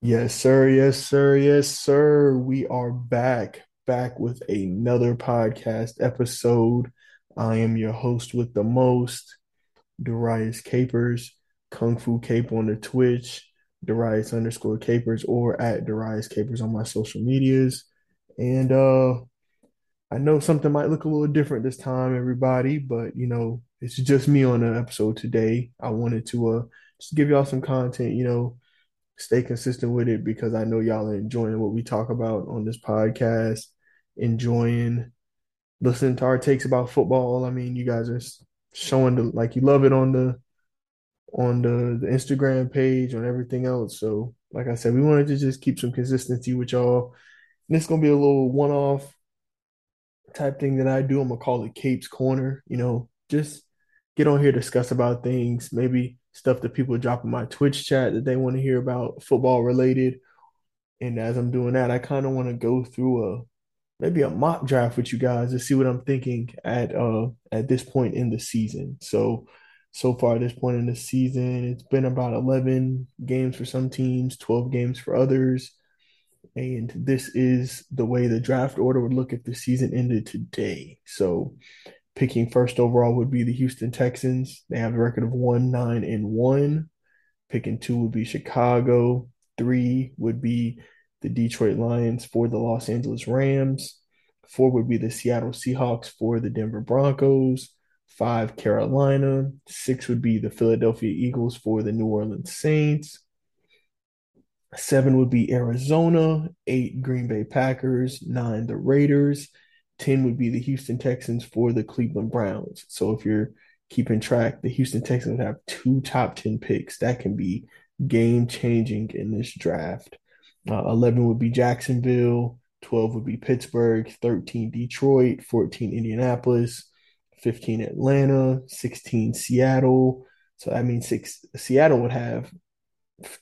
Yes, sir. Yes, sir. Yes, sir. We are back with another podcast episode. I am your host with the most, Darius Capers, Kung Fu Cape on the Twitch, Darius_Capers, or at Darius Capers on my social medias. And I know something might look a little different this time, everybody, but, you know, it's just me on an episode today. I wanted to just give y'all some content, you know, stay consistent with it because I know y'all are enjoying what we talk about on this podcast, enjoying listening to our takes about football. I mean, you guys are showing like you love it on the Instagram page, on everything else. So, like I said, we wanted to just keep some consistency with y'all. And it's going to be a little one-off type thing that I do. I'm going to call it Cape's Corner, you know, just get on here, discuss about things, maybe stuff that people drop in my Twitch chat that they want to hear about football related. And as I'm doing that, I kind of want to go through maybe a mock draft with you guys to see what I'm thinking at this point in the season. So far at this point in the season, it's been about 11 games for some teams, 12 games for others. And this is the way the draft order would look if the season ended today. So picking first overall would be the Houston Texans. They have a record of 1-9-1. Picking two would be Chicago. Three would be the Detroit Lions for the Los Angeles Rams. Four would be the Seattle Seahawks for the Denver Broncos. Five, Carolina. Six would be the Philadelphia Eagles for the New Orleans Saints. Seven would be Arizona. Eight, Green Bay Packers. Nine, the Raiders. 10 would be the Houston Texans for the Cleveland Browns. So if you're keeping track, the Houston Texans have two top 10 picks. That can be game-changing in this draft. 11 would be Jacksonville. 12 would be Pittsburgh. 13, Detroit. 14, Indianapolis. 15, Atlanta. 16, Seattle. So that means Seattle would have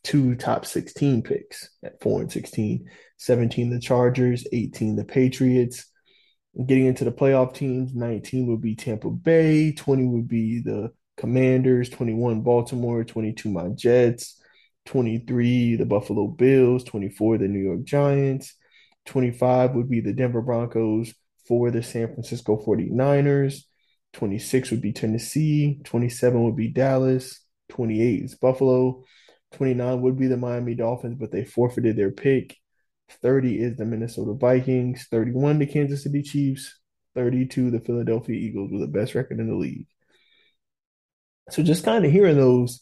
two top 16 picks at 4 and 16. 17, the Chargers. 18, the Patriots. Getting into the playoff teams, 19 would be Tampa Bay, 20 would be the Commanders, 21 Baltimore, 22 my Jets, 23 the Buffalo Bills, 24 the New York Giants, 25 would be the Denver Broncos for the San Francisco 49ers, 26 would be Tennessee, 27 would be Dallas, 28 is Buffalo, 29 would be the Miami Dolphins, but they forfeited their pick. 30 is the Minnesota Vikings, 31 the Kansas City Chiefs, 32 the Philadelphia Eagles with the best record in the league. So just kind of hearing those,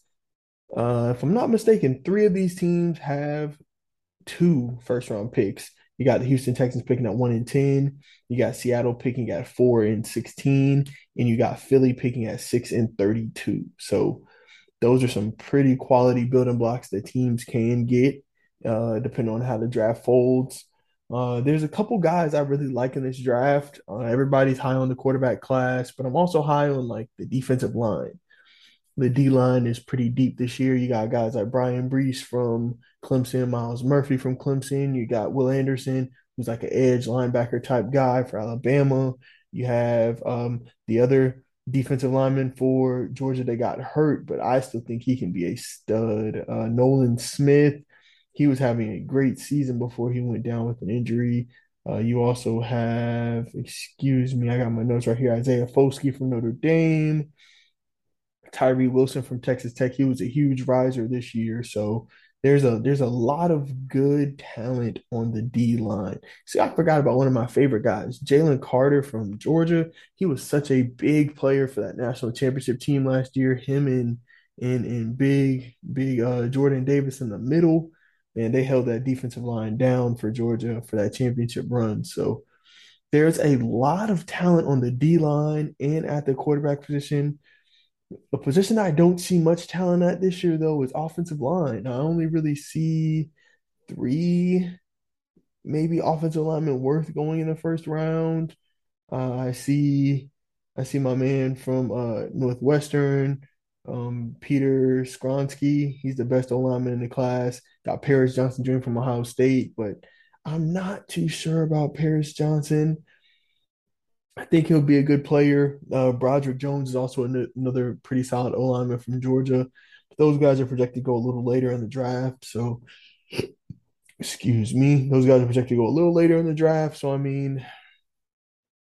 if I'm not mistaken, three of these teams have two first-round picks. You got the Houston Texans picking at 1 and 10. You got Seattle picking at 4 and 16. And you got Philly picking at 6 and 32. So those are some pretty quality building blocks that teams can get. Depending on how the draft folds. There's a couple guys I really like in this draft. Everybody's high on the quarterback class, but I'm also high on, like, the defensive line. The D-line is pretty deep this year. You got guys like Bryan Bresee from Clemson, Myles Murphy from Clemson. You got Will Anderson, who's like an edge linebacker type guy for Alabama. You have the other defensive lineman for Georgia that got hurt, but I still think he can be a stud. Nolan Smith. He was having a great season before he went down with an injury. You also have, I got my notes right here, Isaiah Foskey from Notre Dame, Tyree Wilson from Texas Tech. He was a huge riser this year. So there's a lot of good talent on the D-line. See, I forgot about one of my favorite guys, Jalen Carter from Georgia. He was such a big player for that national championship team last year, him and big Jordan Davis in the middle. Man, they held that defensive line down for Georgia for that championship run. So there's a lot of talent on the D-line and at the quarterback position. A position I don't see much talent at this year, though, is offensive line. I only really see three, maybe, offensive linemen worth going in the first round. I see my man from Northwestern, Peter Skoronski. He's the best O-lineman in the class. Got Paris Johnson Jr. from Ohio State, but I'm not too sure about Paris Johnson. I think he'll be a good player. Broderick Jones is also another pretty solid O-lineman from Georgia. But those guys are projected to go a little later in the draft, so Excuse me. Those guys are projected to go a little later in the draft. So, I mean,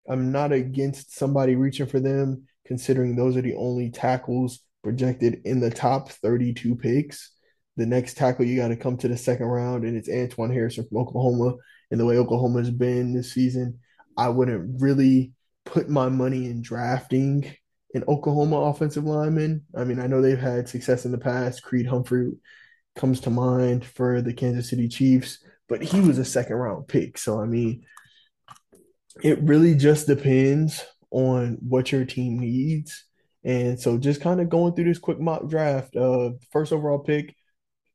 I'm not against somebody reaching for them, considering those are the only tackles projected in the top 32 picks. The next tackle, you got to come to the second round, and it's Antoine Harrison from Oklahoma. And the way Oklahoma's been this season, I wouldn't really put my money in drafting an Oklahoma offensive lineman. I mean, I know they've had success in the past. Creed Humphrey comes to mind for the Kansas City Chiefs, but he was a second-round pick. So, I mean, it really just depends on what your team needs. And so just kind of going through this quick mock draft, first overall pick,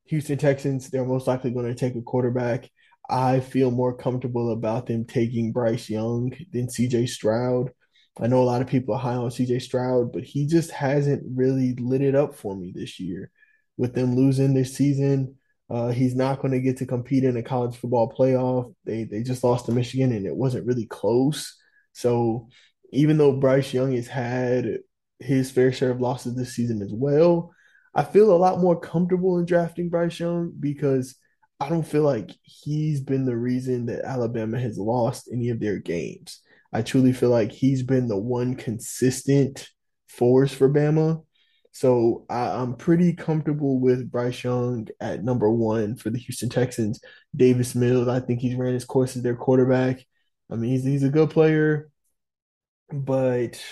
Houston Texans, they're most likely going to take a quarterback. I feel more comfortable about them taking Bryce Young than CJ Stroud. I know a lot of people are high on CJ Stroud, but he just hasn't really lit it up for me this year. With them losing this season, he's not going to get to compete in a college football playoff. They just lost to Michigan, and it wasn't really close. So even though Bryce Young has had his fair share of losses this season as well, I feel a lot more comfortable in drafting Bryce Young because I don't feel like he's been the reason that Alabama has lost any of their games. I truly feel like he's been the one consistent force for Bama. So I'm pretty comfortable with Bryce Young at number one for the Houston Texans. Davis Mills, I think he's ran his course as their quarterback. I mean, he's a good player, but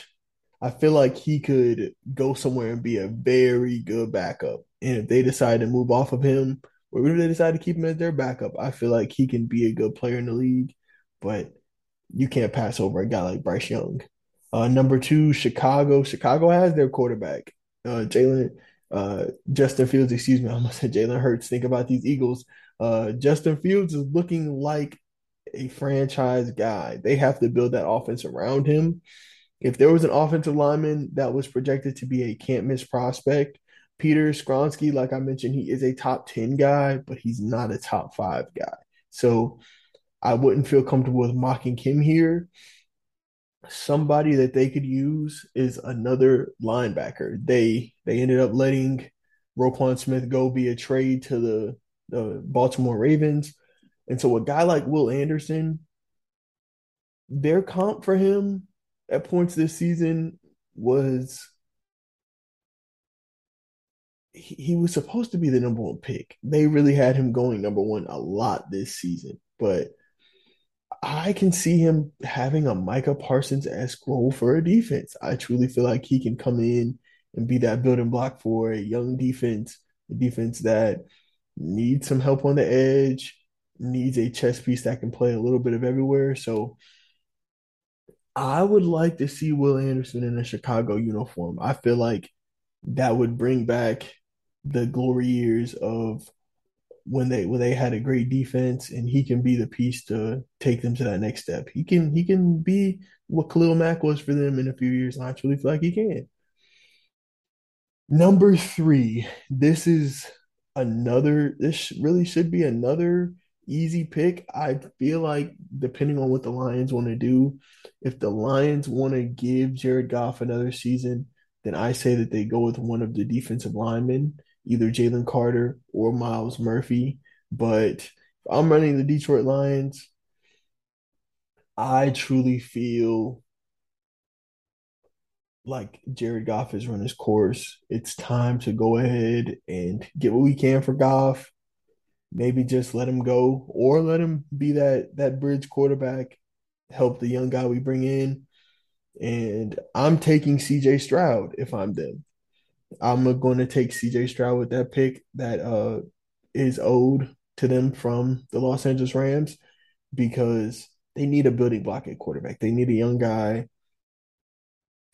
I feel like he could go somewhere and be a very good backup. And if they decide to move off of him, or even if they decide to keep him as their backup, I feel like he can be a good player in the league. But you can't pass over a guy like Bryce Young. Number two, Chicago. Chicago has their quarterback, Justin Fields. Excuse me, I almost said Jalen Hurts. Think about these Eagles. Justin Fields is looking like a franchise guy. They have to build that offense around him. If there was an offensive lineman that was projected to be a can't-miss prospect, Peter Skoronski, like I mentioned, he is a top 10 guy, but he's not a top 5 guy. So I wouldn't feel comfortable with mocking him here. Somebody that they could use is another linebacker. They ended up letting Roquan Smith go via trade to the Baltimore Ravens. And so a guy like Will Anderson, their comp for him at points this season was he was supposed to be the number one pick. They really had him going number one a lot this season. But I can see him having a Micah Parsons-esque role for a defense. I truly feel like he can come in and be that building block for a young defense, a defense that needs some help on the edge, needs a chess piece that can play a little bit of everywhere. So I would like to see Will Anderson in a Chicago uniform. I feel like that would bring back the glory years of when they had a great defense, and he can be the piece to take them to that next step. He can be what Khalil Mack was for them in a few years, and I truly feel like he can. Number three, this really should be another easy pick. I feel like depending on what the Lions want to do, if the Lions want to give Jared Goff another season, then I say that they go with one of the defensive linemen, either Jalen Carter or Myles Murphy. But if I'm running the Detroit Lions, I truly feel like Jared Goff has run his course. It's time to go ahead and get what we can for Goff. Maybe just let him go or let him be that bridge quarterback, help the young guy we bring in. And I'm taking CJ Stroud if I'm them. I'm going to take CJ Stroud with that pick that is owed to them from the Los Angeles Rams because they need a building block at quarterback. They need a young guy.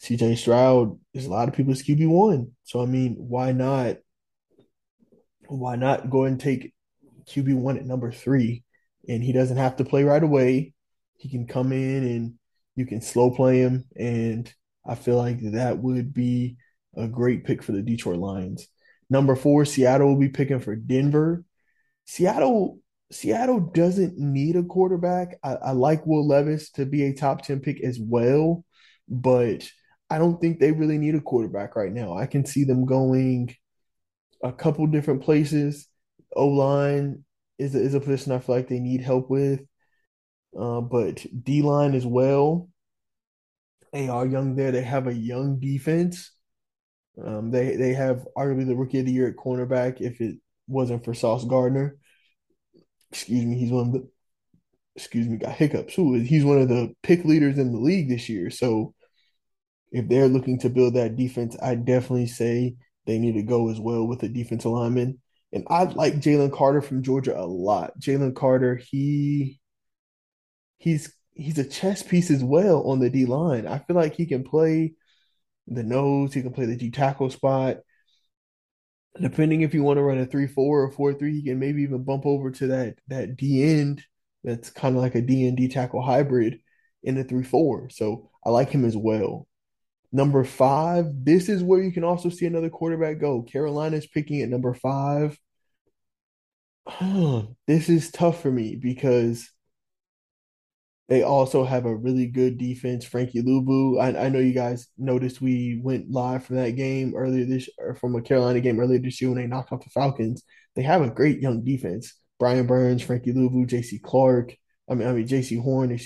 CJ Stroud is a lot of people's QB1. So, I mean, why not go and take QB1 at number 3? And he doesn't have to play right away. He can come in and you can slow play him. And I feel like that would be a great pick for the Detroit Lions. Number 4, Seattle will be picking for Denver. Seattle doesn't need a quarterback. I like Will Levis to be a top 10 pick as well, but I don't think they really need a quarterback right now. I can see them going a couple different places. O-line, is a position I feel like they need help with. But D-line as well. They are young there. They have a young defense. They have arguably the rookie of the year at cornerback if it wasn't for Sauce Gardner. Excuse me, he's one of the – got hiccups. He's one of the pick leaders in the league this year. So if they're looking to build that defense, I definitely say they need to go as well with a defensive lineman. And I like Jalen Carter from Georgia a lot. Jalen Carter, he's a chess piece as well on the D-line. I feel like he can play the nose. He can play the D-tackle spot. Depending if you want to run a 3-4 or 4-3, he can maybe even bump over to that D-end that's kind of like a D-end D-tackle hybrid in the 3-4. So I like him as well. Number 5, this is where you can also see another quarterback go. Carolina's picking at number 5. This is tough for me because they also have a really good defense. Frankie Luvu, I know you guys noticed we went live from that game earlier this – or from a Carolina game earlier this year when they knocked off the Falcons. They have a great young defense. Brian Burns, Frankie Luvu, J.C. Horn,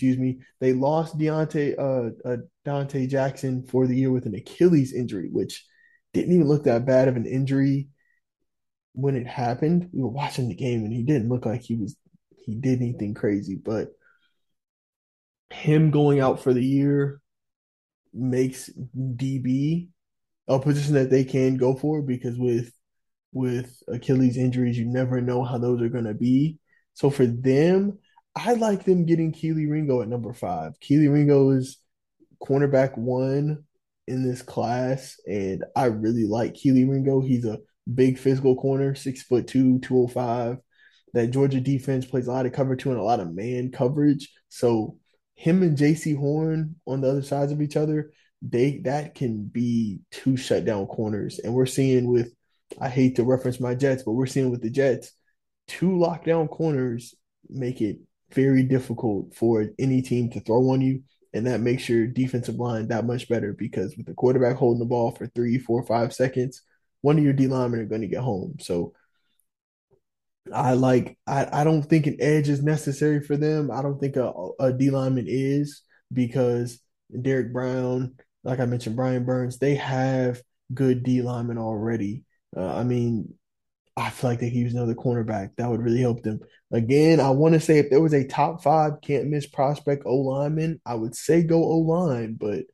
They lost Dante Jackson for the year with an Achilles injury, which didn't even look that bad of an injury when it happened. We were watching the game, and he didn't look like he did anything crazy. But him going out for the year makes DB a position that they can go for because with Achilles injuries, you never know how those are going to be. So for them – I like them getting Kelee Ringo at number 5. Kelee Ringo is cornerback 1 in this class, and I really like Kelee Ringo. He's a big physical corner, 6'2", 205. That Georgia defense plays a lot of cover 2 and a lot of man coverage. So him and J.C. Horn on the other sides of each other, that can be 2 shutdown corners. And we're seeing with – I hate to reference my Jets, but we're seeing with the Jets, 2 lockdown corners make it very difficult for any team to throw on you, and that makes your defensive line that much better because with the quarterback holding the ball for 3, 4, 5 seconds, one of your D linemen are going to get home. So I don't think an edge is necessary for them. I don't think a D lineman is because Derek Brown, like I mentioned, Brian Burns, they have good D linemen already. I feel like they could use another cornerback. That would really help them. Again, I want to say if there was a top 5 can't-miss prospect O-lineman, I would say go O-line, but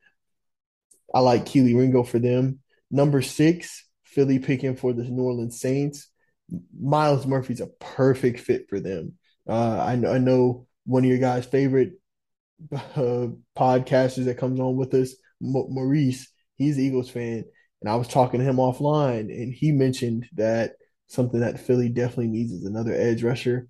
I like Kelee Ringo for them. Number 6, Philly picking for the New Orleans Saints. Myles Murphy's a perfect fit for them. I know one of your guys' favorite podcasters that comes on with us, Maurice, he's an Eagles fan, and I was talking to him offline, and he mentioned that something that Philly definitely needs is another edge rusher.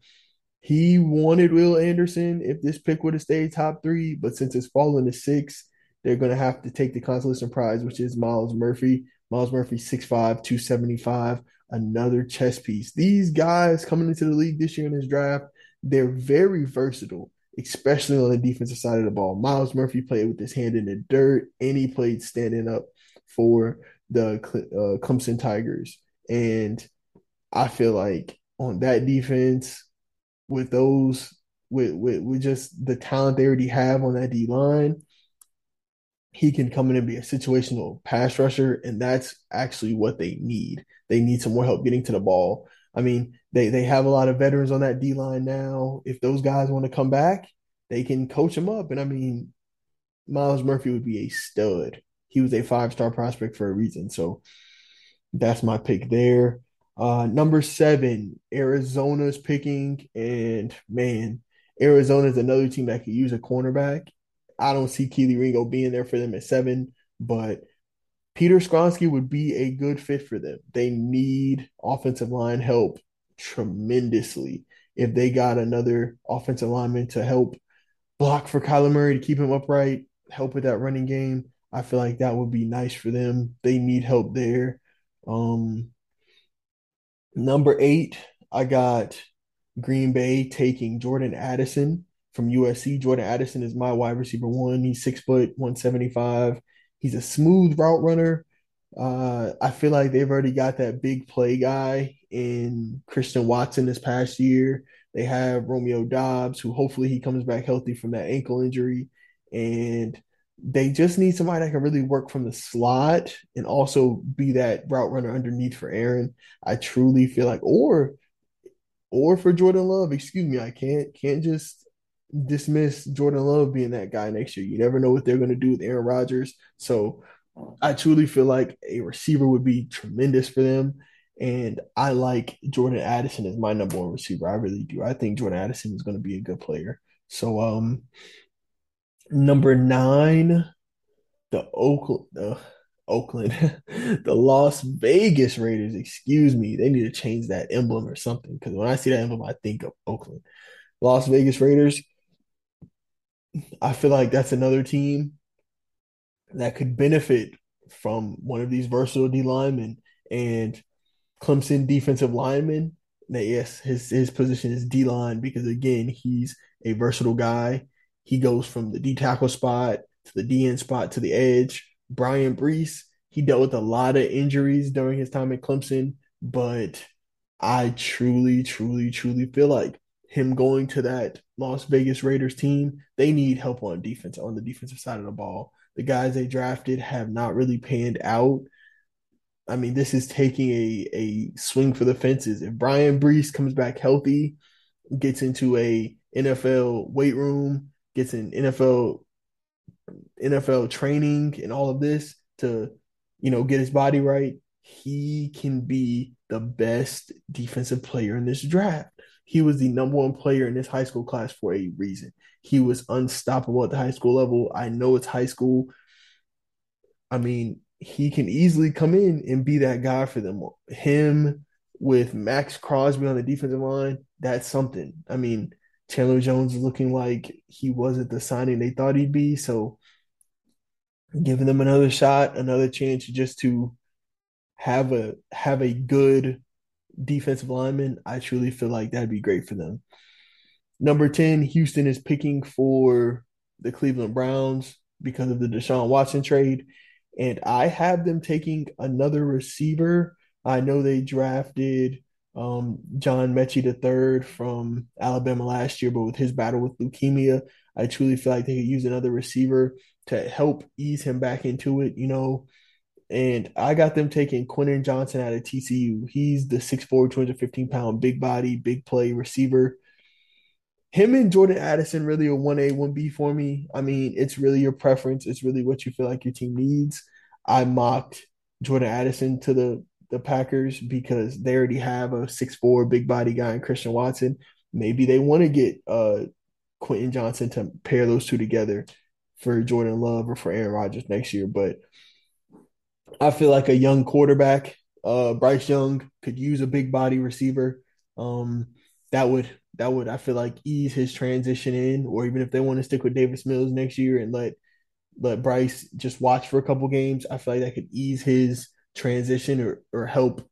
He wanted Will Anderson if this pick would have stayed top 3, but since it's fallen to 6, they're going to have to take the consolation prize, which is Myles Murphy. Myles Murphy, 6'5", 275, another chess piece. These guys coming into the league this year in this draft, they're very versatile, especially on the defensive side of the ball. Myles Murphy played with his hand in the dirt, and he played standing up for the Clemson Tigers. And I feel like on that defense, with those, with just the talent they already have on that D line, he can come in and be a situational pass rusher, and that's actually what they need. They need some more help getting to the ball. I mean, they have a lot of veterans on that D line now. If those guys want to come back, they can coach them up. And I mean, Myles Murphy would be a stud. He was a 5-star prospect for a reason. So that's my pick there. Number 7, Arizona's picking, and, man, Arizona's another team that could use a cornerback. I don't see Kelee Ringo being there for them at 7, but Peter Skoronski would be a good fit for them. They need offensive line help tremendously. If they got another offensive lineman to help block for Kyler Murray to keep him upright, help with that running game, I feel like that would be nice for them. They need help there. Number 8, I got Green Bay taking Jordan Addison from USC. Jordan Addison is my wide receiver 1. He's 6', 175. He's a smooth route runner. I feel like they've already got that big play guy in Christian Watson this past year. They have Romeo Doubs, who hopefully he comes back healthy from that ankle injury. And they just need somebody that can really work from the slot and also be that route runner underneath for Aaron. I truly feel like, or for Jordan Love, excuse me, I can't just dismiss Jordan Love being that guy next year. You never know what they're going to do with Aaron Rodgers. So I truly feel like a receiver would be tremendous for them. And I like Jordan Addison as my number one receiver. I really do. I think Jordan Addison is going to be a good player. So number 9, the Las Vegas Raiders, excuse me. They need to change that emblem or something, because when I see that emblem, I think of Oakland. Las Vegas Raiders, I feel like that's another team that could benefit from one of these versatile D linemen and Clemson defensive linemen. Now, yes, his position is D line because, again, he's a versatile guy. He goes from the D tackle spot to the D end spot to the edge. Bryan Bresee, he dealt with a lot of injuries during his time at Clemson, but I truly feel like him going to that Las Vegas Raiders team, they need help on defense, on the defensive side of the ball. The guys they drafted have not really panned out. I mean, this is taking a swing for the fences. If Bryan Bresee comes back healthy, gets into a NFL weight room, gets an NFL training and all of this to, you know, get his body right, he can be the best defensive player in this draft. He was the number one player in this high school class for a reason. He was unstoppable at the high school level. I know it's high school. I mean, he can easily come in and be that guy for them. Him with Max Crosby on the defensive line, that's something. I mean, Chandler Jones is looking like he wasn't the signing they thought he'd be. So giving them another shot, another chance just to have a good defensive lineman, I truly feel like that'd be great for them. Number 10, Houston is picking for the Cleveland Browns because of the Deshaun Watson trade. And I have them taking another receiver. I know they drafted John Mechie III from Alabama last year, but with his battle with leukemia, I truly feel like they could use another receiver to help ease him back into it, you know. And I got them taking Quentin Johnson out of TCU. He's the 6'4", 215-pound, big body, big play receiver. Him and Jordan Addison really are 1A, 1B for me. I mean, it's really your preference. It's really what you feel like your team needs. I mocked Jordan Addison to the Packers because they already have a 6'4", big body guy in Christian Watson. Maybe they want to get Quentin Johnson to pair those two together for Jordan Love or for Aaron Rodgers next year. But I feel like a young quarterback, Bryce Young, could use a big body receiver. That would, I feel like, ease his transition in, or even if they want to stick with Davis Mills next year and let Bryce just watch for a couple games, I feel like that could ease his transition or help,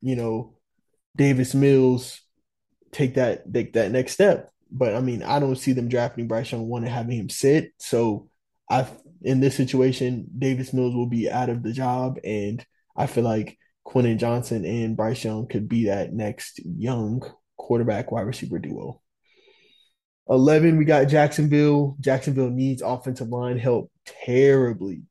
you know, Davis Mills take that next step. But, I mean, I don't see them drafting Bryce Young 1 and having him sit. So, in this situation, Davis Mills will be out of the job, and I feel like Quentin Johnson and Bryce Young could be that next young quarterback wide receiver duo. 11, we got Jacksonville. Jacksonville needs offensive line help terribly.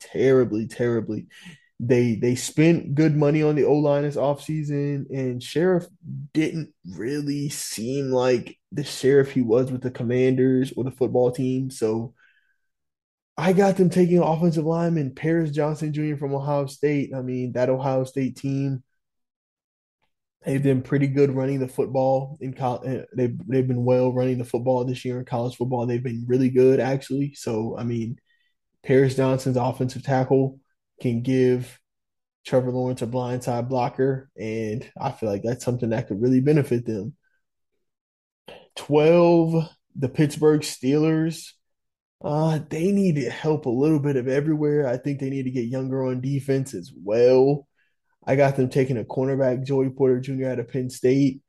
They spent good money on the O-line this offseason, and Sheriff didn't really seem like the Sheriff he was with the Commanders or the football team. So I got them taking offensive lineman Paris Johnson Jr. from Ohio State. I mean, that Ohio State team, they've been pretty good running the football in college. They've been well running the football this year in college football. They've been really good, actually. So, I mean, Paris Johnson's offensive tackle can give Trevor Lawrence a blindside blocker, and I feel like that's something that could really benefit them. 12, the Pittsburgh Steelers. They need help a little bit of everywhere. I think they need to get younger on defense as well. I got them taking a cornerback, Joey Porter Jr. out of Penn State.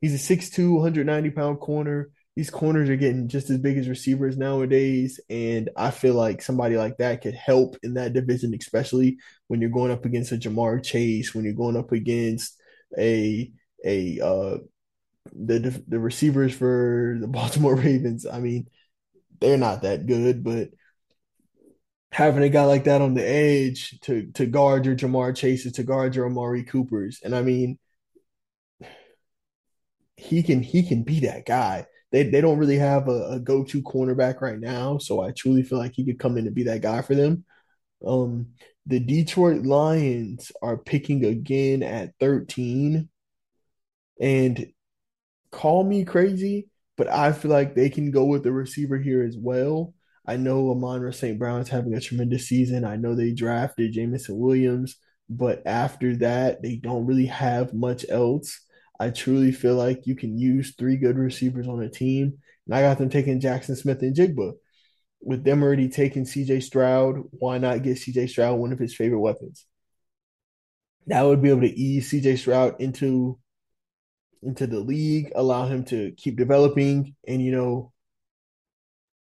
He's a 6'2", 190-pound corner. These corners are getting just as big as receivers nowadays, and I feel like somebody like that could help in that division, especially when you're going up against a Jamar Chase, when you're going up against a the receivers for the Baltimore Ravens, I mean, they're not that good, but having a guy like that on the edge to guard your Jamar Chases, to guard your Amari Coopers, and I mean, he can be that guy. They don't really have a go-to cornerback right now, so I truly feel like he could come in and be that guy for them. The Detroit Lions are picking again at 13, and call me crazy, but I feel like they can go with the receiver here as well. I know Amon-Ra St. Brown is having a tremendous season. I know they drafted Jamison Williams, but after that, they don't really have much else. I truly feel like you can use three good receivers on a team. And I got them taking Jackson Smith and Jigba. With them already taking CJ Stroud, why not get CJ Stroud one of his favorite weapons? That would be able to ease CJ Stroud into the league, allow him to keep developing and, you know,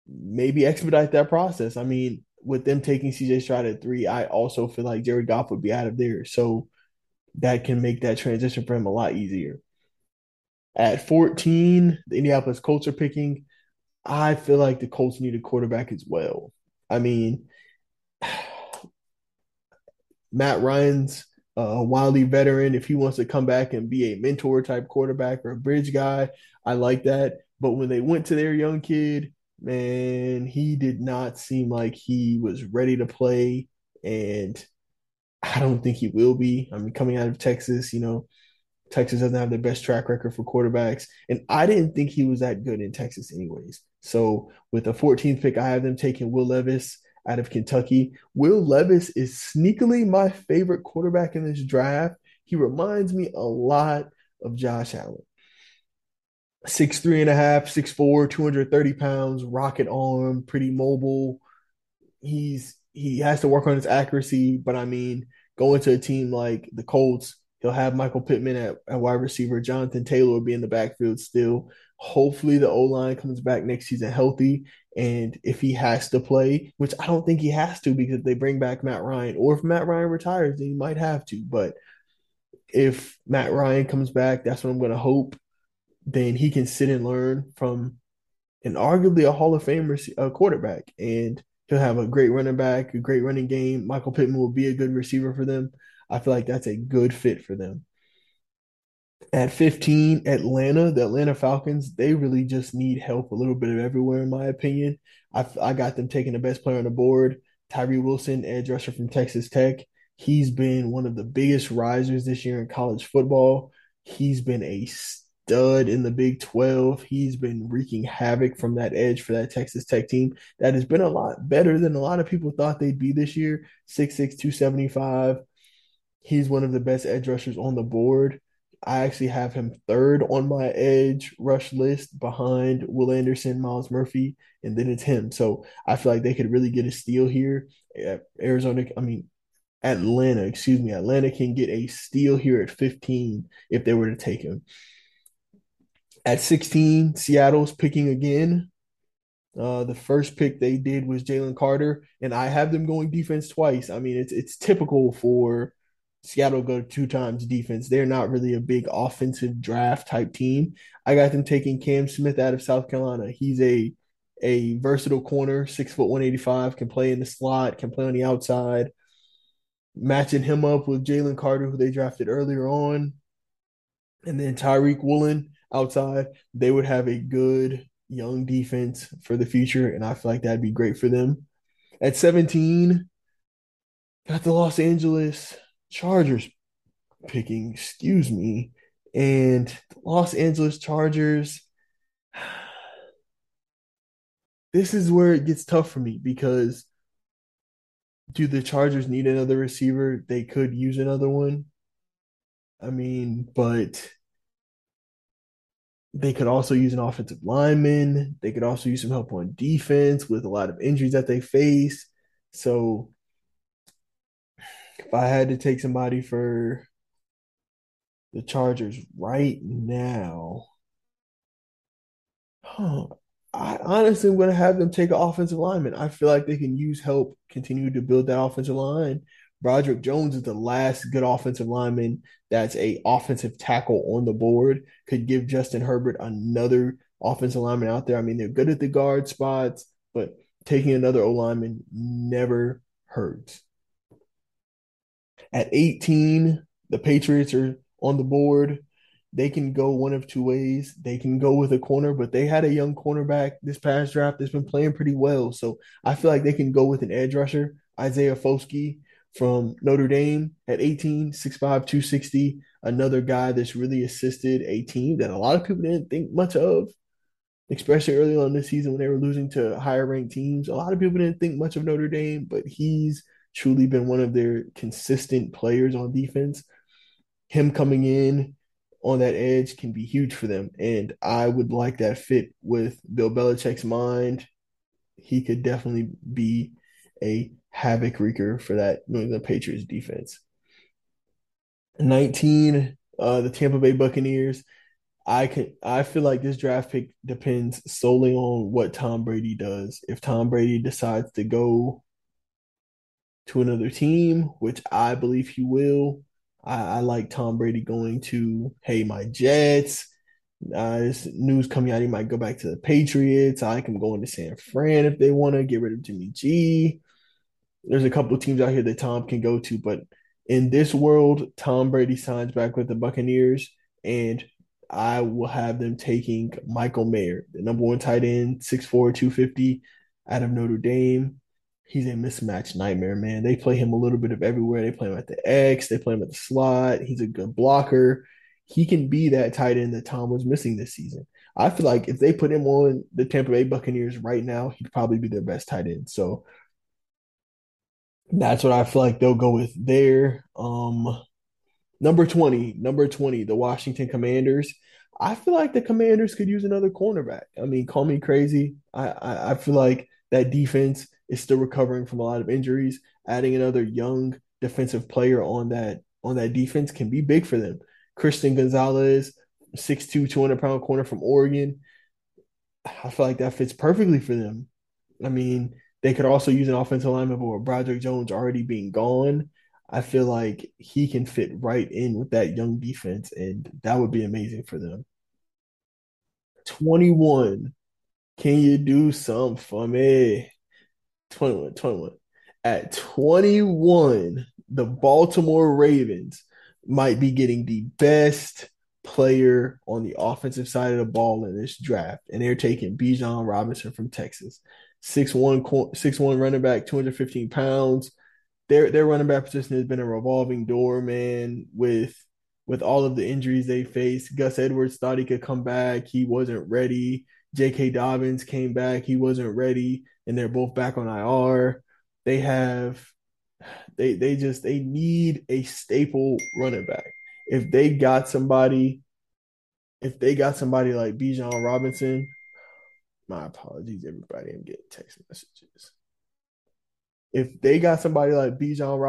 maybe expedite that process. I mean, with them taking CJ Stroud at 3, I also feel like Jared Goff would be out of there. So that can make that transition for him a lot easier. At 14, the Indianapolis Colts are picking. I feel like the Colts need a quarterback as well. I mean, Matt Ryan's a wily veteran. If he wants to come back and be a mentor-type quarterback or a bridge guy, I like that. But when they went to their young kid, man, he did not seem like he was ready to play, and I don't think he will be. I mean, coming out of Texas, you know, Texas doesn't have the best track record for quarterbacks. And I didn't think he was that good in Texas anyways. So with the 14th pick, I have them taking Will Levis out of Kentucky. Will Levis is sneakily my favorite quarterback in this draft. He reminds me a lot of Josh Allen. 6'3 and a half, 6'4, 230 pounds, rocket arm, pretty mobile. He has to work on his accuracy, but I mean, going to a team like the Colts, he'll have Michael Pittman at wide receiver. Jonathan Taylor will be in the backfield still. Hopefully the O-line comes back next season healthy, and if he has to play, which I don't think he has to because if they bring back Matt Ryan, or if Matt Ryan retires, then he might have to. But if Matt Ryan comes back, that's what I'm going to hope, then he can sit and learn from an arguably a Hall of Fame quarterback, and he'll have a great running back, a great running game. Michael Pittman will be a good receiver for them. I feel like that's a good fit for them. At 15, Atlanta, the Atlanta Falcons, they really just need help a little bit of everywhere, in my opinion. I got them taking the best player on the board, Tyree Wilson, edge rusher from Texas Tech. He's been one of the biggest risers this year in college football. He's been a stud in the Big 12. He's been wreaking havoc from that edge for that Texas Tech team that has been a lot better than a lot of people thought they'd be this year. 6'6", 275. He's one of the best edge rushers on the board. I actually have him third on my edge rush list behind Will Anderson, Myles Murphy, and then it's him. So I feel like they could really get a steal here. Atlanta can get a steal here at 15 if they were to take him. At 16, Seattle's picking again. The first pick they did was Jalen Carter, and I have them going defense twice. I mean, it's typical for Seattle go two times defense. They're not really a big offensive draft type team. I got them taking Cam Smith out of South Carolina. He's a versatile corner, 6 foot 185, can play in the slot, can play on the outside. Matching him up with Jalen Carter, who they drafted earlier on, and then Tyreek Woolen outside, they would have a good young defense for the future, and I feel like that'd be great for them. At 17, got the Los Angeles Chargers picking, and the Los Angeles Chargers, this is where it gets tough for me because do the Chargers need another receiver? They could use another one. I mean, but they could also use an offensive lineman. They could also use some help on defense with a lot of injuries that they face. So if I had to take somebody for the Chargers right now, I honestly am going to have them take an offensive lineman. I feel like they can use help, continue to build that offensive line Broderick Jones is the last good offensive lineman that's a offensive tackle on the board. Could give Justin Herbert another offensive lineman out there. I mean, they're good at the guard spots, but taking another O-lineman never hurts. At 18, the Patriots are on the board. They can go one of two ways. They can go with a corner, but they had a young cornerback this past draft that's been playing pretty well. So I feel like they can go with an edge rusher, Isaiah Foskey from Notre Dame at 18, 6'5", 260, another guy that's really assisted a team that a lot of people didn't think much of, especially early on this season when they were losing to higher-ranked teams. A lot of people didn't think much of Notre Dame, but he's truly been one of their consistent players on defense. Him coming in on that edge can be huge for them, and I would like that fit with Bill Belichick's mind. He could definitely be a havoc wreaker for that New England Patriots defense. 19, the Tampa Bay Buccaneers. I feel like this draft pick depends solely on what Tom Brady does. If Tom Brady decides to go to another team, which I believe he will, I like Tom Brady going to, hey, my Jets. This news coming out, he might go back to the Patriots. I like him going to San Fran if they want to get rid of Jimmy G. There's a couple of teams out here that Tom can go to, but in this world, Tom Brady signs back with the Buccaneers, and I will have them taking Michael Mayer, the number one tight end, 6'4", 250, out of Notre Dame. He's a mismatch nightmare, man. They play him a little bit of everywhere. They play him at the X. They play him at the slot. He's a good blocker. He can be that tight end that Tom was missing this season. I feel like if they put him on the Tampa Bay Buccaneers right now, he'd probably be their best tight end. So that's what I feel like they'll go with there. Number 20, the Washington Commanders. I feel like the Commanders could use another cornerback. I mean, call me crazy. I feel like that defense is still recovering from a lot of injuries. Adding another young defensive player on that defense can be big for them. Christian Gonzalez, 6'2", 200-pound corner from Oregon. I feel like that fits perfectly for them. I mean, they could also use an offensive lineman, but with Broderick Jones already being gone, I feel like he can fit right in with that young defense, and that would be amazing for them. 21. Can you do something for me? 21. At 21, the Baltimore Ravens might be getting the best player on the offensive side of the ball in this draft, and they're taking Bijan Robinson from Texas. 6'1 running back, 215 pounds. Their running back position has been a revolving door, man, with all of the injuries they faced. Gus Edwards thought he could come back. He wasn't ready. J.K. Dobbins came back. He wasn't ready, and they're both back on IR. They need a staple running back. If they got somebody like Bijan Robinson, my apologies, everybody, I'm getting text messages. If they got somebody like Bijan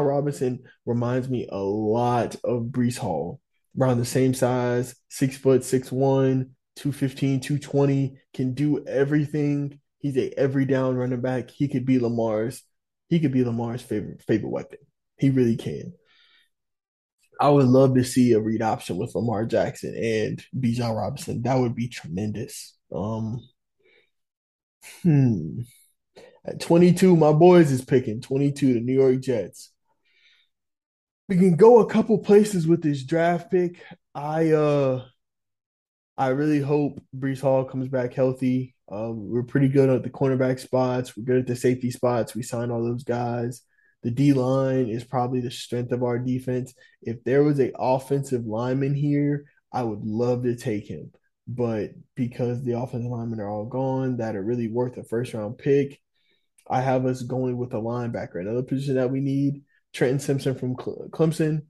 Robinson reminds me a lot of Breece Hall. Around the same size, 6 foot, 6'1", 215, 220, can do everything. He's a every down running back. He could be Lamar's favorite weapon. He really can. I would love to see a read option with Lamar Jackson and Bijan Robinson. That would be tremendous. At 22, my boys is picking 22, the New York Jets. We can go a couple places with this draft pick. I really hope Breece Hall comes back healthy. We're pretty good at the cornerback spots. We're good at the safety spots. We signed all those guys. The D-line is probably the strength of our defense. If there was an offensive lineman here, I would love to take him. But because the offensive linemen are all gone, that are really worth a first-round pick, I have us going with a linebacker, another position that we need. Trenton Simpson from Clemson.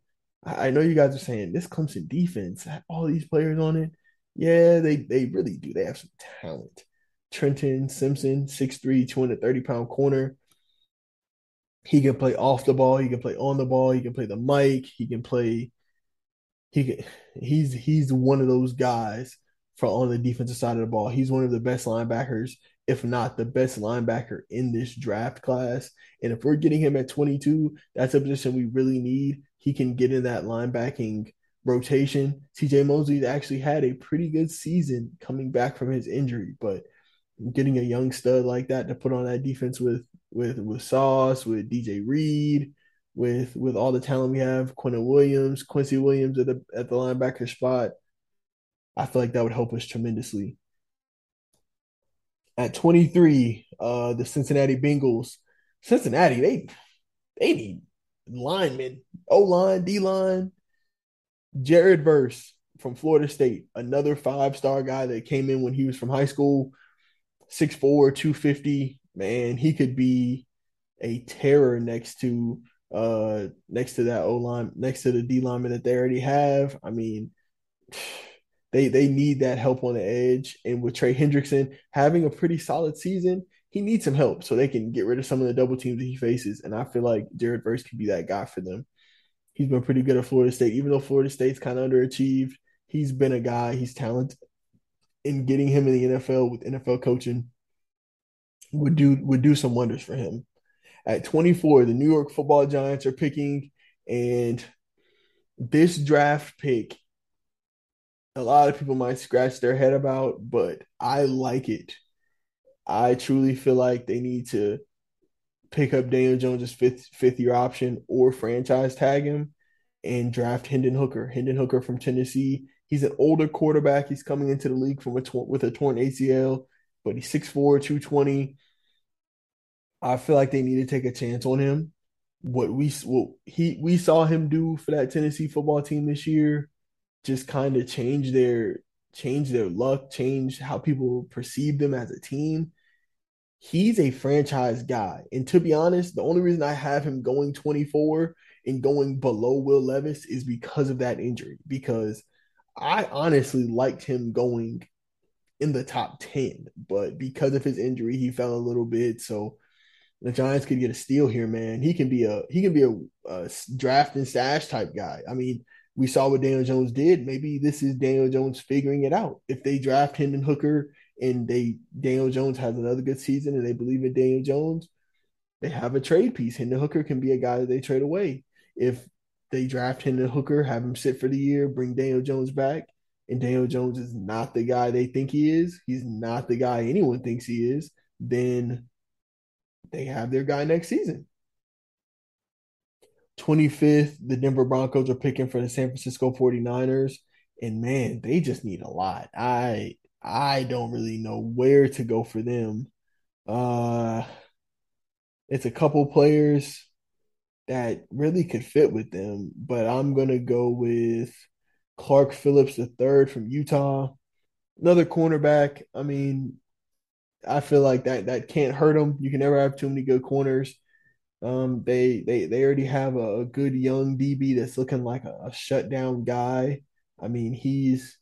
I know you guys are saying, this Clemson defense, all these players on it. Yeah, they really do. They have some talent. Trenton Simpson, 6'3", 230-pound corner. He can play off the ball. He can play on the ball. He can play the mic. He can play. He's one of those guys on the defensive side of the ball. He's one of the best linebackers if not the best linebacker in this draft class. And if we're getting him at 22, that's a position we really need. He can get in that linebacking rotation. CJ Mosley actually had a pretty good season coming back from his injury, but getting a young stud like that to put on that defense with Sauce, with DJ Reed, with all the talent we have, Quincy Williams at the linebacker spot, I feel like that would help us tremendously. At 23, the Cincinnati Bengals. Cincinnati, they need linemen, O-line, D-line. Jared Verse from Florida State, another five-star guy that came in when he was from high school, 6'4", 250. Man, he could be a terror next to that O-line, next to the D-lineman that they already have. I mean, they need that help on the edge. And with Trey Hendrickson having a pretty solid season, he needs some help so they can get rid of some of the double teams that he faces. And I feel like Jared Verse could be that guy for them. He's been pretty good at Florida State. Even though Florida State's kind of underachieved, he's been a guy. He's talented. And getting him in the NFL with NFL coaching would do some wonders for him. At 24, the New York Football Giants are picking. And this draft pick, a lot of people might scratch their head about, but I like it. I truly feel like they need to pick up Daniel Jones' fifth-year option or franchise tag him and draft Hendon Hooker. Hendon Hooker from Tennessee. He's an older quarterback. He's coming into the league with a torn ACL, but he's 6'4", 220. I feel like they need to take a chance on him. What we saw him do for that Tennessee football team this year just kind of change their luck, change how people perceive them as a team. He's a franchise guy. And to be honest, the only reason I have him going 24 and going below Will Levis is because of that injury, because I honestly liked him going in the top 10, but because of his injury, he fell a little bit. So the Giants could get a steal here, man. He can be a draft and stash type guy. I mean, we saw what Daniel Jones did. Maybe this is Daniel Jones figuring it out. If they draft Hendon Hooker and Daniel Jones has another good season and they believe in Daniel Jones, they have a trade piece. Hendon Hooker can be a guy that they trade away. If they draft Hendon Hooker, have him sit for the year, bring Daniel Jones back, and Daniel Jones is not the guy they think he is, he's not the guy anyone thinks he is, then they have their guy next season. 25th, the Denver Broncos are picking for the San Francisco 49ers, and man, they just need a lot. I don't really know where to go for them. It's a couple players that really could fit with them, but I'm going to go with Clark Phillips III from Utah, another cornerback. I mean, I feel like that can't hurt them. You can never have too many good corners. They already have a good young DB that's looking like a shutdown guy. I mean, he's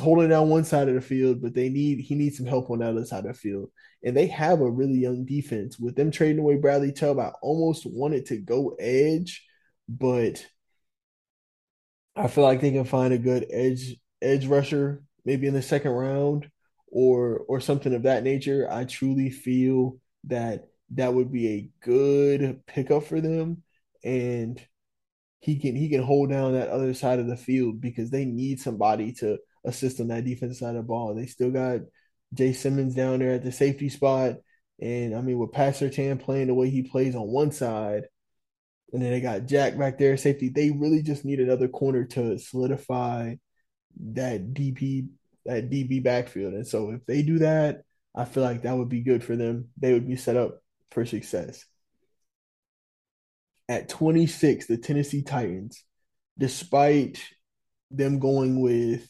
holding down one side of the field, but he needs some help on the other side of the field. And they have a really young defense. With them trading away Bradley Chubb, I almost wanted to go edge, but I feel like they can find a good edge rusher maybe in the second round or something of that nature. I truly feel that would be a good pickup for them, and he can hold down that other side of the field because they need somebody to – assist on that defensive side of the ball. They still got Jay Simmons down there at the safety spot. And, I mean, with Pat Surtain playing the way he plays on one side, and then they got Jack back there, safety, they really just need another corner to solidify that DB backfield. And so if they do that, I feel like that would be good for them. They would be set up for success. At 26, the Tennessee Titans, despite them going with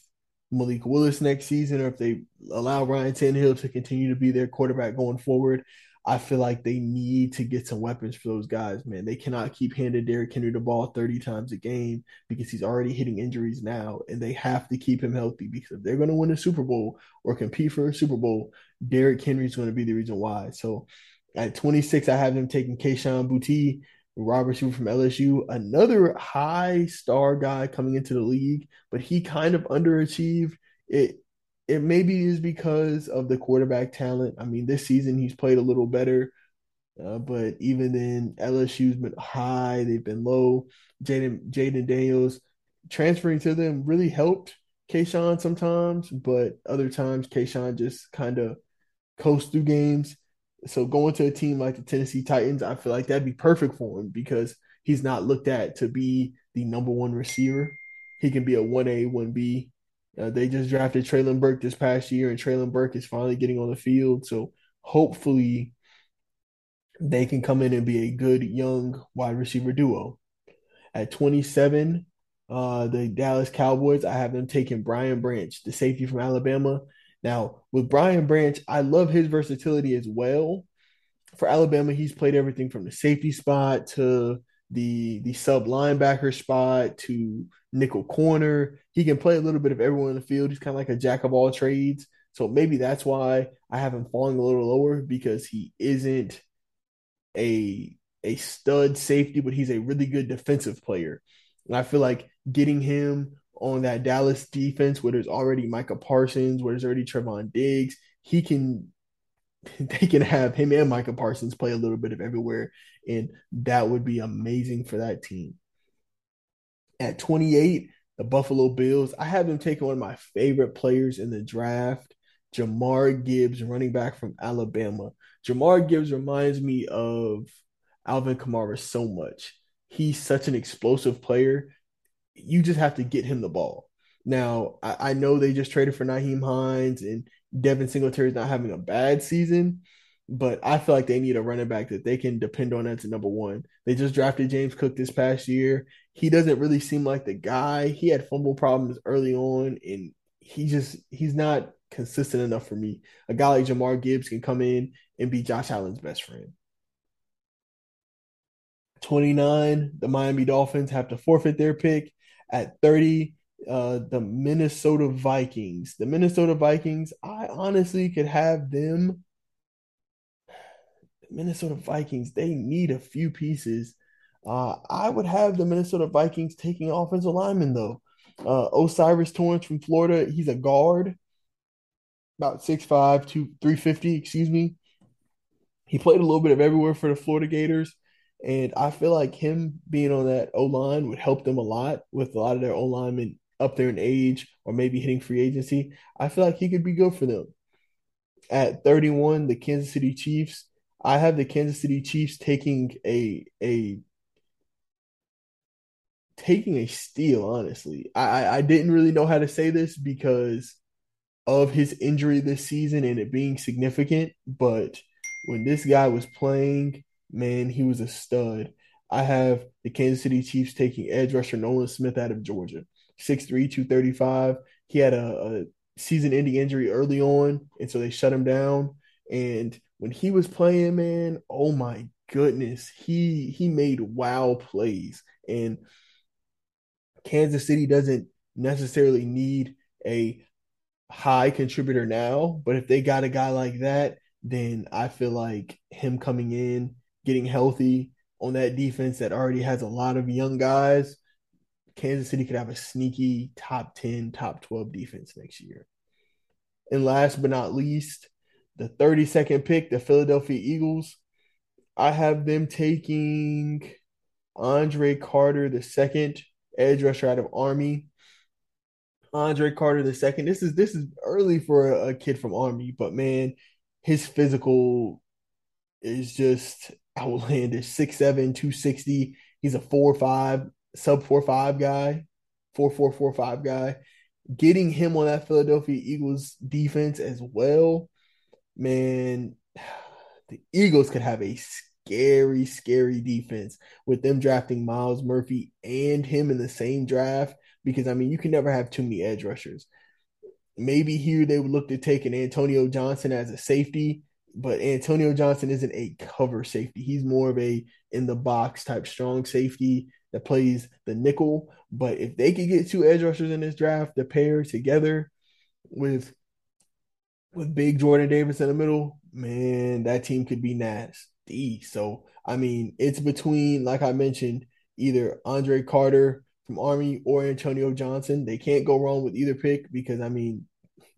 Malik Willis next season, or if they allow Ryan Tannehill to continue to be their quarterback going forward, I feel like they need to get some weapons for those guys, man. They cannot keep handing Derrick Henry the ball 30 times a game because he's already hitting injuries now, and they have to keep him healthy because if they're going to win a Super Bowl or compete for a Super Bowl, Derrick Henry is going to be the reason why. So at 26, I have them taking Kayshon Boutte, wide receiver from LSU, another high star guy coming into the league, but he kind of underachieved. It it maybe is because of the quarterback talent. I mean, this season he's played a little better, but even then, LSU's been high, they've been low. Jaden Daniels transferring to them really helped Kayshawn sometimes, but other times Kayshawn just kind of coast through games. So going to a team like the Tennessee Titans, I feel like that'd be perfect for him because he's not looked at to be the number one receiver. He can be a 1A, 1B. They just drafted Treylon Burke this past year, and Treylon Burke is finally getting on the field. So hopefully they can come in and be a good young wide receiver duo. At 27, the Dallas Cowboys, I have them taking Brian Branch, the safety from Alabama. Now, with Brian Branch, I love his versatility as well. For Alabama, he's played everything from the safety spot to the sub linebacker spot to nickel corner. He can play a little bit of everyone in the field. He's kind of like a jack of all trades. So maybe that's why I have him falling a little lower, because he isn't a stud safety, but he's a really good defensive player. And I feel like getting him on that Dallas defense where there's already Micah Parsons, where there's already Trevon Diggs, they can have him and Micah Parsons play a little bit of everywhere, and that would be amazing for that team. At 28, the Buffalo Bills, I have them taking one of my favorite players in the draft, Jamar Gibbs, running back from Alabama. Jamar Gibbs reminds me of Alvin Kamara so much. He's such an explosive player. You just have to get him the ball. Now, I know they just traded for Nyheim Hines, and Devin Singletary is not having a bad season, but I feel like they need a running back that they can depend on as a number one. They just drafted James Cook this past year. He doesn't really seem like the guy. He had fumble problems early on, and he's not consistent enough for me. A guy like Jamar Gibbs can come in and be Josh Allen's best friend. 29, the Miami Dolphins have to forfeit their pick. At 30, the Minnesota Vikings. The Minnesota Vikings, I honestly could have them. The Minnesota Vikings, they need a few pieces. I would have the Minnesota Vikings taking offensive linemen, though. Osiris Torrance from Florida, he's a guard, about 6'5", 350, He played a little bit of everywhere for the Florida Gators. And I feel like him being on that O-line would help them a lot with a lot of their O-linemen up there in age or maybe hitting free agency. I feel like he could be good for them. At 31, the Kansas City Chiefs. I have the Kansas City Chiefs taking a steal, honestly. I didn't really know how to say this because of his injury this season and it being significant. But when this guy was playing, man, he was a stud. I have the Kansas City Chiefs taking edge rusher Nolan Smith out of Georgia. 6'3", 235. He had a season-ending injury early on, and so they shut him down. And when he was playing, man, oh my goodness, he made wow plays. And Kansas City doesn't necessarily need a high contributor now, but if they got a guy like that, then I feel like him coming in, getting healthy on that defense that already has a lot of young guys, Kansas City could have a sneaky top 10, top 12 defense next year. And last but not least, the 32nd pick, the Philadelphia Eagles. I have them taking Andre Carter II, edge rusher out of Army. Andre Carter II, this is early for a kid from Army, but man, his physical is just outlandish. 6'7", 260. He's a 4'5", sub 4'5 guy, 4'4", 4'5 guy. Getting him on that Philadelphia Eagles defense as well, man, the Eagles could have a scary, scary defense with them drafting Myles Murphy and him in the same draft because, I mean, you can never have too many edge rushers. Maybe here they would look to take an Antonio Johnson as a safety, but Antonio Johnson isn't a cover safety. He's more of a in-the-box type strong safety that plays the nickel. But if they could get two edge rushers in this draft, the pair together with big Jordan Davis in the middle, man, that team could be nasty. So, I mean, it's between, like I mentioned, either Andre Carter from Army or Antonio Johnson. They can't go wrong with either pick because, I mean,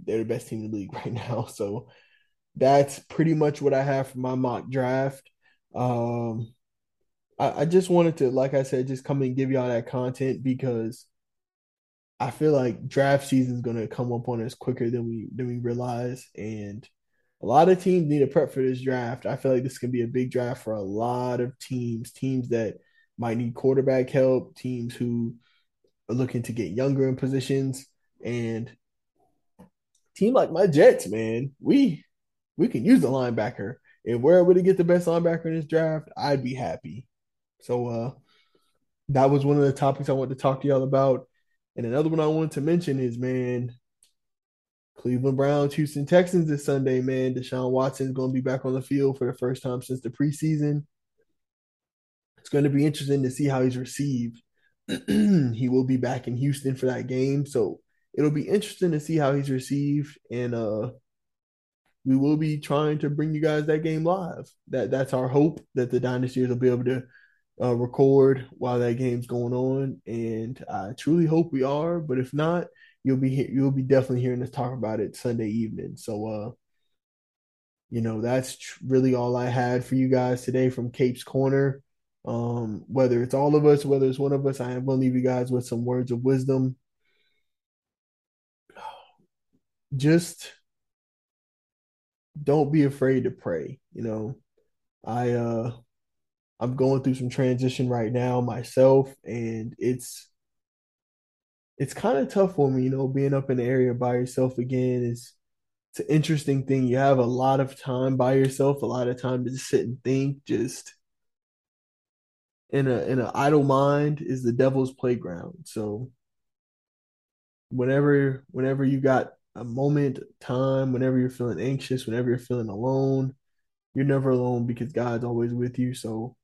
They're the best team in the league right now. So that's pretty much what I have for my mock draft. I just wanted to, like I said, just come and give y'all that content because I feel like draft season is going to come up on us quicker than we realize. And a lot of teams need to prep for this draft. I feel like this can be a big draft for a lot of teams that might need quarterback help, teams who are looking to get younger in positions. And a team like my Jets, man, we can use a linebacker. If we're able to get the best linebacker in this draft, I'd be happy. So that was one of the topics I wanted to talk to y'all about. And another one I wanted to mention is, man, Cleveland Browns, Houston Texans this Sunday, man. Deshaun Watson is going to be back on the field for the first time since the preseason. It's going to be interesting to see how he's received. He will be back in Houston for that game. So it'll be interesting to see how he's received. And we will be trying to bring you guys that game live. That's our hope, that the Dynasties will be able to record while that game's going on, and I truly hope we are. But if not, you'll be definitely hearing us talk about it Sunday evening. So, that's really all I had for you guys today from Cape's Corner. Whether it's all of us, whether it's one of us, I am going to leave you guys with some words of wisdom. Just don't be afraid to pray. I'm going through some transition right now myself, and it's kind of tough for me, being up in the area by yourself again. It's an interesting thing. You have a lot of time by yourself, a lot of time to just sit and think. Just in an idle mind is the devil's playground. So whenever you got a moment, time, whenever you're feeling anxious, whenever you're feeling alone, you're never alone because God's always with you. So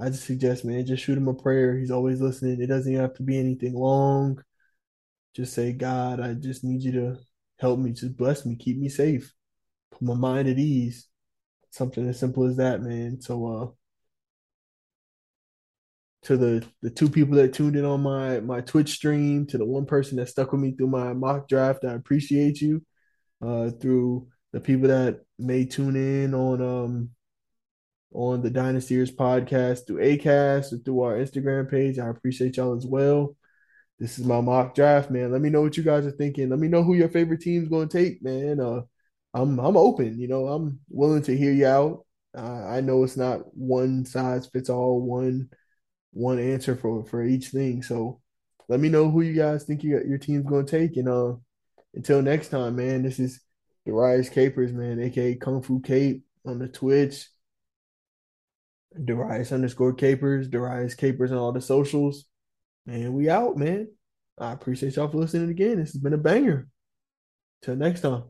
I just suggest, man, just shoot him a prayer. He's always listening. It doesn't even have to be anything long. Just say, God, I just need you to help me. Just bless me. Keep me safe. Put my mind at ease. Something as simple as that, man. So to the two people that tuned in on my Twitch stream, to the one person that stuck with me through my mock draft, I appreciate you. Through the people that may tune in on the Dynastyers podcast through Acast or through our Instagram page, I appreciate y'all as well. This is my mock draft, man. Let me know what you guys are thinking. Let me know who your favorite team's going to take, man. I'm open. I'm willing to hear you out. I know it's not one size fits all, one answer for each thing. So let me know who you guys think your team's going to take. And until next time, man. This is Darius Capers, man, a.k.a. Kung Fu Cape on the Twitch. Darius_Capers, Darius Capers on all the socials. Man, we out, man. I appreciate y'all for listening again. This has been a banger. Till next time.